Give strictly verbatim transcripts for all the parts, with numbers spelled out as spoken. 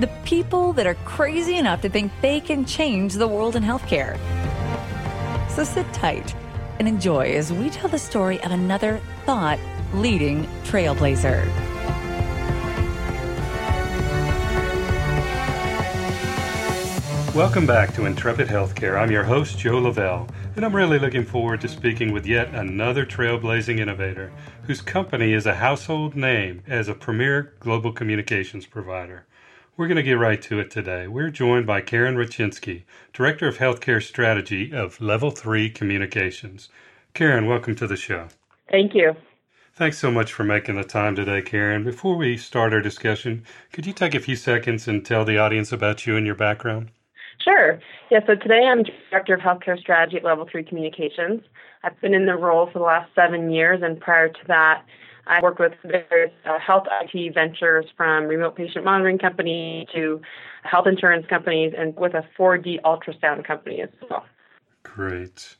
The people that are crazy enough to think they can change the world in healthcare. So sit tight and enjoy as we tell the story of another thought-leading trailblazer. Welcome back to Intrepid Healthcare. I'm your host, Joe Lavelle, and I'm really looking forward to speaking with yet another trailblazing innovator whose company is a household name as a premier global communications provider. We're going to get right to it today. We're joined by Karin Ratchinsky, Director of Healthcare Strategy of Level three Communications. Karin, welcome to the show. Thank you. Thanks so much for making the time today, Karin. Before we start our discussion, could you take a few seconds and tell the audience about you and your background? Sure. Yeah, so today I'm Director of Healthcare Strategy at Level three Communications. I've been in the role for the last seven years, and prior to that, I work with various uh, health I T ventures, from remote patient monitoring company to health insurance companies, and with a four D ultrasound company as well. Great.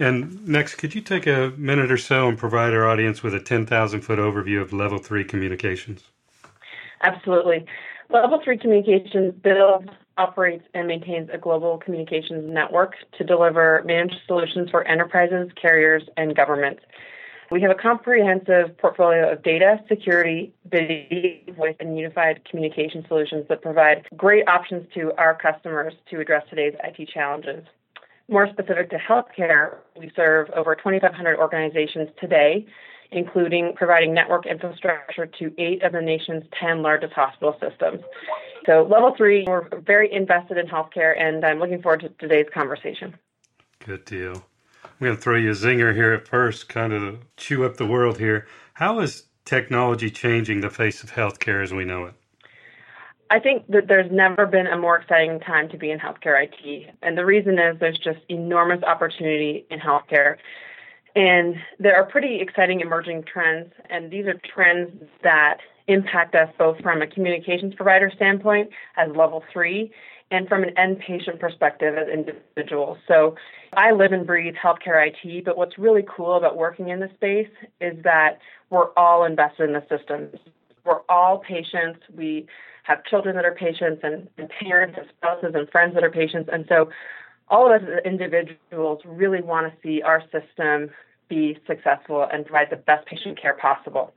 And next, could you take a minute or so and provide our audience with a ten thousand foot overview of Level three Communications? Absolutely. Level three Communications builds, operates, and maintains a global communications network to deliver managed solutions for enterprises, carriers, and governments. We have a comprehensive portfolio of data, security, video, voice, and unified communication solutions that provide great options to our customers to address today's I T challenges. More specific to healthcare, we serve over twenty-five hundred organizations today, including providing network infrastructure to eight of the nation's ten largest hospital systems. So Level three, we're very invested in healthcare, and I'm looking forward to today's conversation. Good deal. I'm going to throw you a zinger here at first, kind of chew up the world here. How is technology changing the face of healthcare as we know it? I think that there's never been a more exciting time to be in healthcare I T. And the reason is there's just enormous opportunity in healthcare. And there are pretty exciting emerging trends. And these are trends that impact us both from a communications provider standpoint as Level three and from an end patient perspective as individuals. So I live and breathe healthcare I T, but what's really cool about working in this space is that we're all invested in the systems. We're all patients. We have children that are patients, and, and parents and spouses and friends that are patients. And so all of us as individuals really want to see our system be successful and provide the best patient care possible.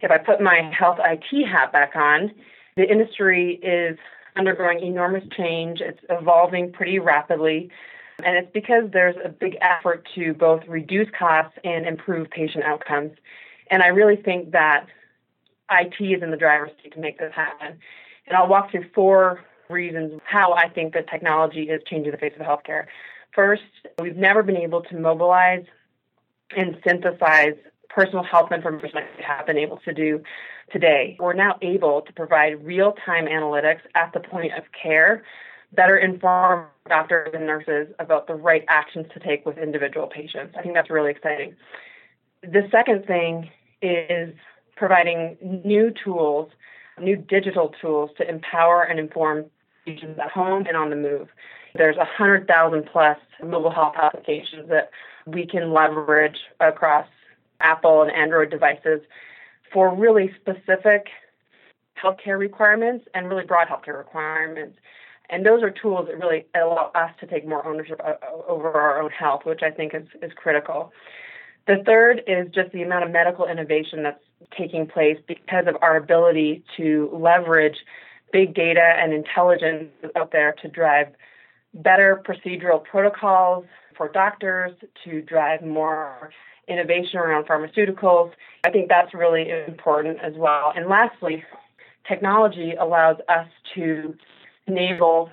If I put my health I T hat back on, the industry is undergoing enormous change. It's evolving pretty rapidly, and it's because there's a big effort to both reduce costs and improve patient outcomes. And I really think that I T is in the driver's seat to make this happen. And I'll walk through four reasons how I think that technology is changing the face of healthcare. First, we've never been able to mobilize and synthesize personal health information that we have been able to do today. We're now able to provide real-time analytics at the point of care, better inform doctors and nurses about the right actions to take with individual patients. I think that's really exciting. The second thing is providing new tools, new digital tools to empower and inform patients at home and on the move. There's one hundred thousand plus mobile health applications that we can leverage across Apple and Android devices for really specific healthcare requirements and really broad healthcare requirements. And those are tools that really allow us to take more ownership over our own health, which I think is, is critical. The third is just the amount of medical innovation that's taking place because of our ability to leverage big data and intelligence out there to drive better procedural protocols for doctors, to drive more innovation around pharmaceuticals. I think that's really important as well. And lastly, technology allows us to enable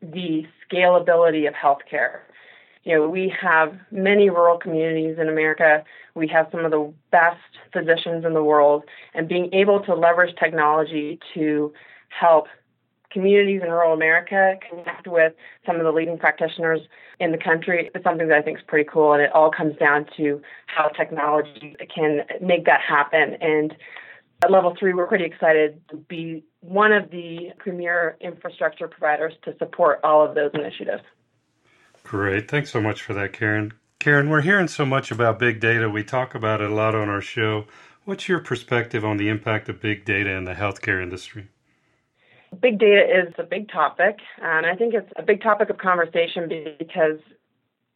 the scalability of healthcare. You know, we have many rural communities in America. We have some of the best physicians in the world, and being able to leverage technology to help communities in rural America, connect with some of the leading practitioners in the country. It's something that I think is pretty cool, and it all comes down to how technology can make that happen. And at Level three, we're pretty excited to be one of the premier infrastructure providers to support all of those initiatives. Great. Thanks so much for that, Karin. Karin, we're hearing so much about big data. We talk about it a lot on our show. What's your perspective on the impact of big data in the healthcare industry? Big data is a big topic, and I think it's a big topic of conversation because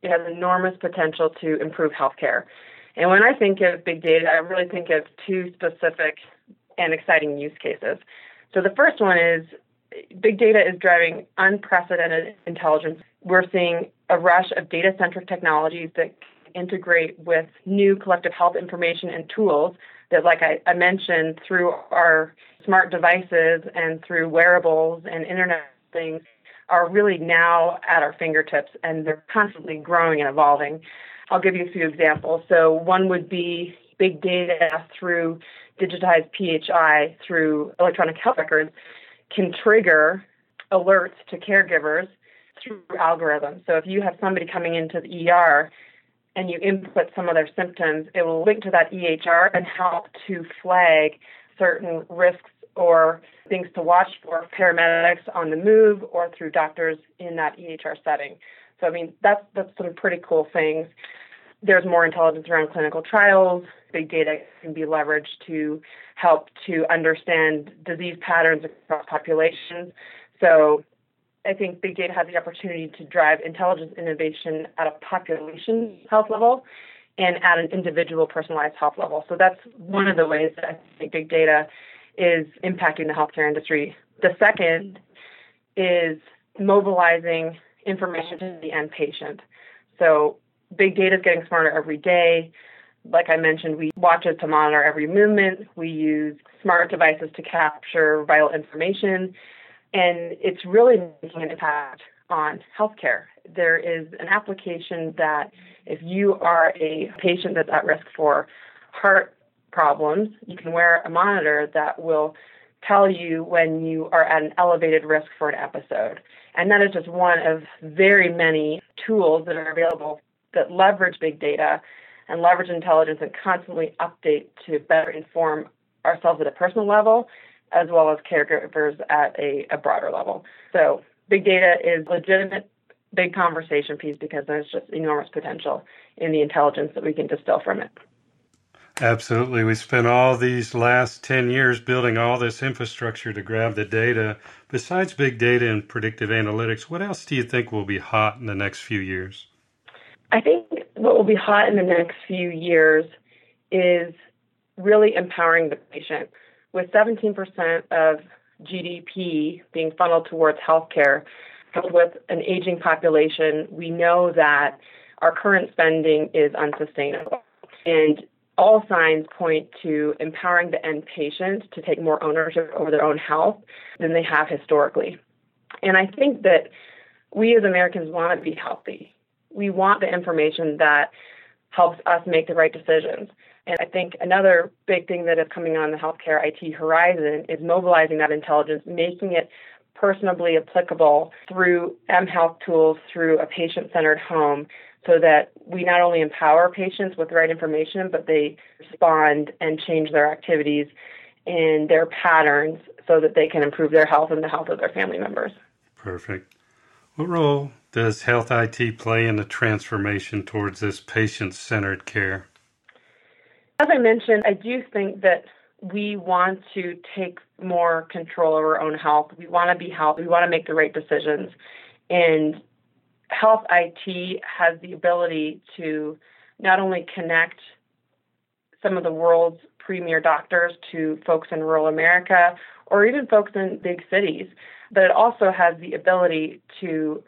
it has enormous potential to improve healthcare. And when I think of big data, I really think of two specific and exciting use cases. So the first one is big data is driving unprecedented intelligence. We're seeing a rush of data-centric technologies that integrate with new collective health information and tools that, like I, I mentioned, through our smart devices and through wearables and Internet things are really now at our fingertips, and they're constantly growing and evolving. I'll give you a few examples. So one would be big data through digitized P H I, through electronic health records, can trigger alerts to caregivers through algorithms. So if you have somebody coming into the E R and you input some of their symptoms, it will link to that E H R and help to flag certain risks or things to watch for paramedics on the move or through doctors in that E H R setting. So, I mean, that's, that's some pretty cool things. There's more intelligence around clinical trials. Big data can be leveraged to help to understand disease patterns across populations. So I think big data has the opportunity to drive intelligence innovation at a population health level and at an individual personalized health level. So that's one of the ways that I think big data is impacting the healthcare industry. The second is mobilizing information to the end patient. So big data is getting smarter every day. Like I mentioned, we watch it to monitor every movement. We use smart devices to capture vital information. And it's really making an impact on healthcare. There is an application that if you are a patient that's at risk for heart problems, you can wear a monitor that will tell you when you are at an elevated risk for an episode. And that is just one of very many tools that are available that leverage big data and leverage intelligence and constantly update to better inform ourselves at a personal level, as well as caregivers at a, a broader level. So big data is legitimate, big conversation piece because there's just enormous potential in the intelligence that we can distill from it. Absolutely. We spent all these last ten years building all this infrastructure to grab the data. Besides big data and predictive analytics, what else do you think will be hot in the next few years? I think what will be hot in the next few years is really empowering the patient. With seventeen percent of G D P being funneled towards healthcare, coupled with an aging population, we know that our current spending is unsustainable. And all signs point to empowering the end patient to take more ownership over their own health than they have historically. And I think that we as Americans want to be healthy. We want the information that helps us make the right decisions. And I think another big thing that is coming on the healthcare I T horizon is mobilizing that intelligence, making it personably applicable through mHealth tools, through a patient-centered home, so that we not only empower patients with the right information, but they respond and change their activities and their patterns so that they can improve their health and the health of their family members. Perfect. What role does health I T play in the transformation towards this patient-centered care? As I mentioned, I do think that we want to take more control over our own health. We want to be healthy. We want to make the right decisions. And health I T has the ability to not only connect some of the world's premier doctors to folks in rural America or even folks in big cities, but it also has the ability to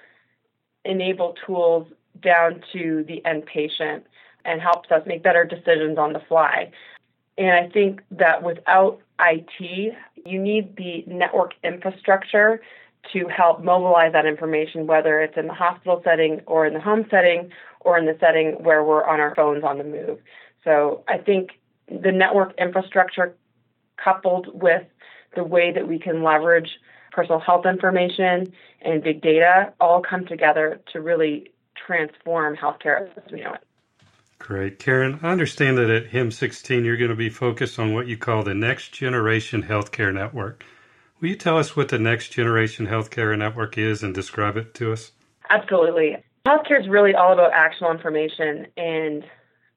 enable tools down to the end patient and helps us make better decisions on the fly. And I think that without I T, you need the network infrastructure to help mobilize that information, whether it's in the hospital setting or in the home setting or in the setting where we're on our phones on the move. So I think the network infrastructure coupled with the way that we can leverage personal health information, and big data all come together to really transform healthcare as we know it. Great. Karin, I understand that at HIMSS sixteen, you're going to be focused on what you call the Next Generation Healthcare Network. Will you tell us what the Next Generation Healthcare Network is and describe it to us? Absolutely. Healthcare is really all about actionable information and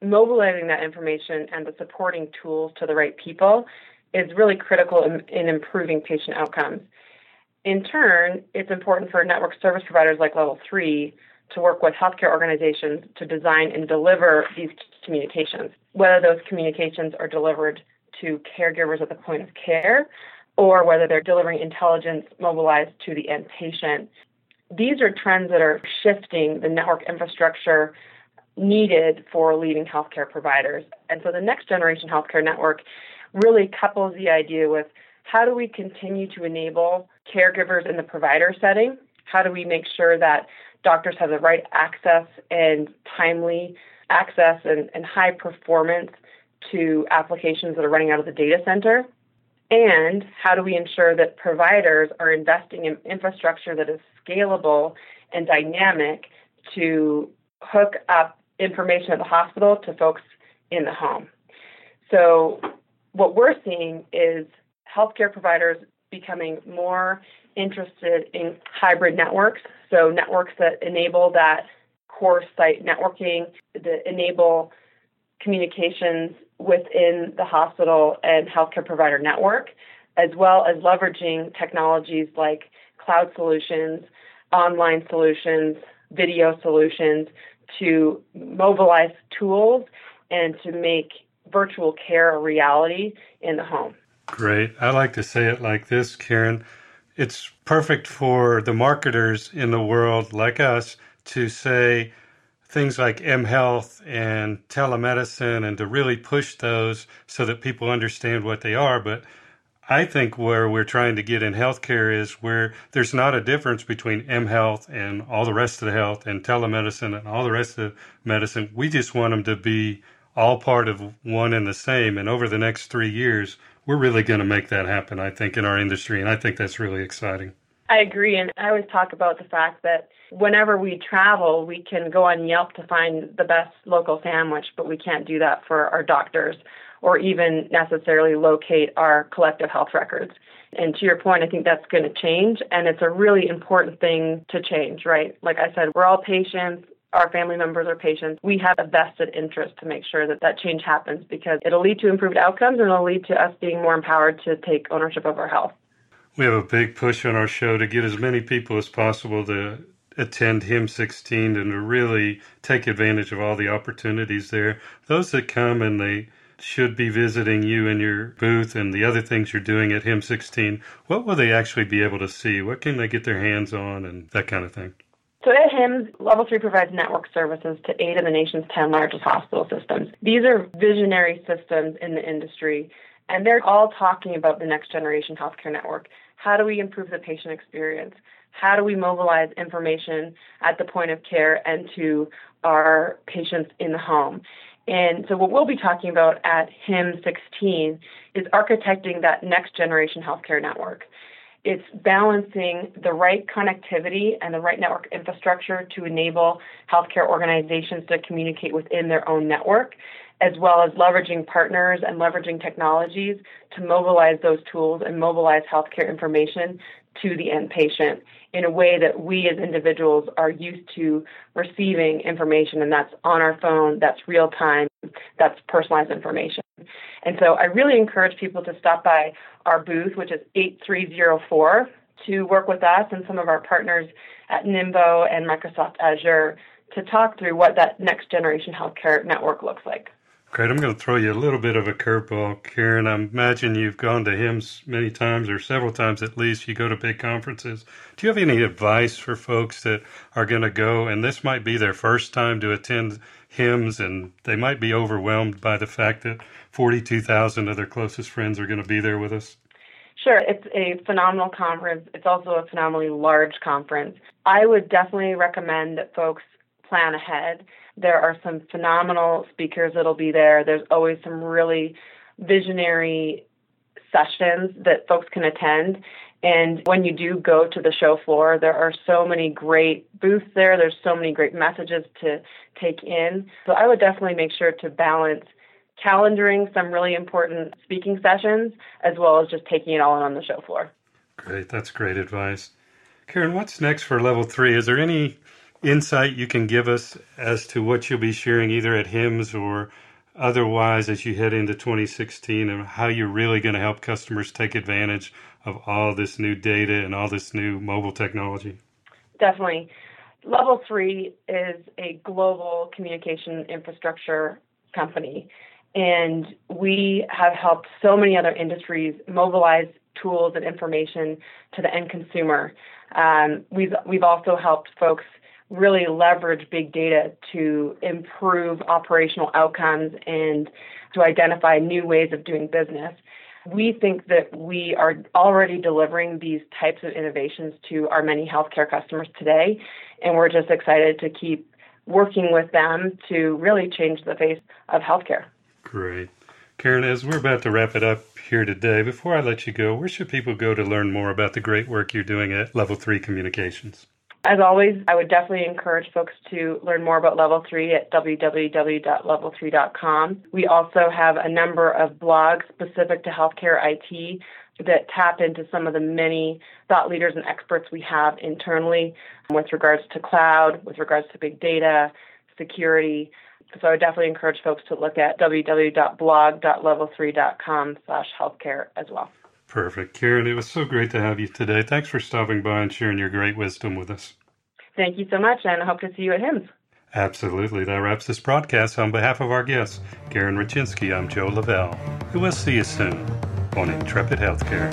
mobilizing that information and the supporting tools to the right people is really critical in, in improving patient outcomes. In turn, it's important for network service providers like Level three to work with healthcare organizations to design and deliver these communications, whether those communications are delivered to caregivers at the point of care or whether they're delivering intelligence mobilized to the end patient. These are trends that are shifting the network infrastructure needed for leading healthcare providers. And so the Next Generation Healthcare Network really couples the idea with how do we continue to enable caregivers in the provider setting? How do we make sure that doctors have the right access and timely access and, and high performance to applications that are running out of the data center? And how do we ensure that providers are investing in infrastructure that is scalable and dynamic to hook up information at the hospital to folks in the home? So what we're seeing is healthcare providers becoming more interested in hybrid networks, so networks that enable that core site networking, that enable communications within the hospital and healthcare provider network, as well as leveraging technologies like cloud solutions, online solutions, video solutions to mobilize tools and to make virtual care a reality in the home. Great. I like to say it like this, Karin. It's perfect for the marketers in the world like us to say things like mHealth and telemedicine and to really push those so that people understand what they are. But I think where we're trying to get in healthcare is where there's not a difference between mHealth and all the rest of the health and telemedicine and all the rest of the medicine. We just want them to be all part of one and the same. And over the next three years, we're really going to make that happen, I think, in our industry. And I think that's really exciting. I agree. And I always talk about the fact that whenever we travel, we can go on Yelp to find the best local sandwich, but we can't do that for our doctors or even necessarily locate our collective health records. And to your point, I think that's going to change. And it's a really important thing to change, right? Like I said, we're all patients. Our family members are patients. We have a vested interest to make sure that that change happens because it'll lead to improved outcomes and it'll lead to us being more empowered to take ownership of our health. We have a big push on our show to get as many people as possible to attend HIMSS sixteen and to really take advantage of all the opportunities there. Those that come and they should be visiting you in your booth and the other things you're doing at HIMSS sixteen, what will they actually be able to see? What can they get their hands on and that kind of thing? So at HIMSS, Level three provides network services to eight of the nation's ten largest hospital systems. These are visionary systems in the industry, and they're all talking about the Next Generation Healthcare Network. How do we improve the patient experience? How do we mobilize information at the point of care and to our patients in the home? And so what we'll be talking about at HIMSS sixteen is architecting that Next Generation Healthcare Network. It's balancing the right connectivity and the right network infrastructure to enable healthcare organizations to communicate within their own network, as well as leveraging partners and leveraging technologies to mobilize those tools and mobilize healthcare information to the end patient in a way that we as individuals are used to receiving information, and that's on our phone, that's real time, that's personalized information. And so I really encourage people to stop by our booth, which is eight three zero four, to work with us and some of our partners at Nimbo and Microsoft Azure to talk through what that Next Generation Healthcare Network looks like. Great. I'm going to throw you a little bit of a curveball, Karin. I imagine you've gone to HIMSS many times or several times at least. You go to big conferences. Do you have any advice for folks that are going to go, and this might be their first time to attend HIMSS, and they might be overwhelmed by the fact that forty-two thousand of their closest friends are going to be there with us? Sure. It's a phenomenal conference. It's also a phenomenally large conference. I would definitely recommend that folks plan ahead. There are some phenomenal speakers that'll be there. There's always some really visionary sessions that folks can attend. And when you do go to the show floor, there are so many great booths there. There's so many great messages to take in. So I would definitely make sure to balance calendaring some really important speaking sessions, as well as just taking it all in on the show floor. Great. That's great advice. Karin, what's next for Level three? Is there any insight you can give us as to what you'll be sharing either at HIMSS or otherwise as you head into twenty sixteen, and how you're really going to help customers take advantage of all this new data and all this new mobile technology? Definitely. Level three is a global communication infrastructure company, and we have helped so many other industries mobilize tools and information to the end consumer. Um, we've we've also helped folks really leverage big data to improve operational outcomes and to identify new ways of doing business. We think that we are already delivering these types of innovations to our many healthcare customers today, and we're just excited to keep working with them to really change the face of healthcare. Great. Karin, as we're about to wrap it up here today, before I let you go, where should people go to learn more about the great work you're doing at Level three Communications? As always, I would definitely encourage folks to learn more about Level three at w w w dot level three dot com. We also have a number of blogs specific to healthcare I T that tap into some of the many thought leaders and experts we have internally with regards to cloud, with regards to big data, security. So I would definitely encourage folks to look at w w w dot blog dot level three dot com slash healthcare as well. Perfect. Karin, it was so great to have you today. Thanks for stopping by and sharing your great wisdom with us. Thank you so much, and I hope to see you at HIMSS. Absolutely. That wraps this broadcast. On behalf of our guests, Karin Ratchinsky, I'm Joe Lavelle. We'll see you soon on Intrepid Healthcare.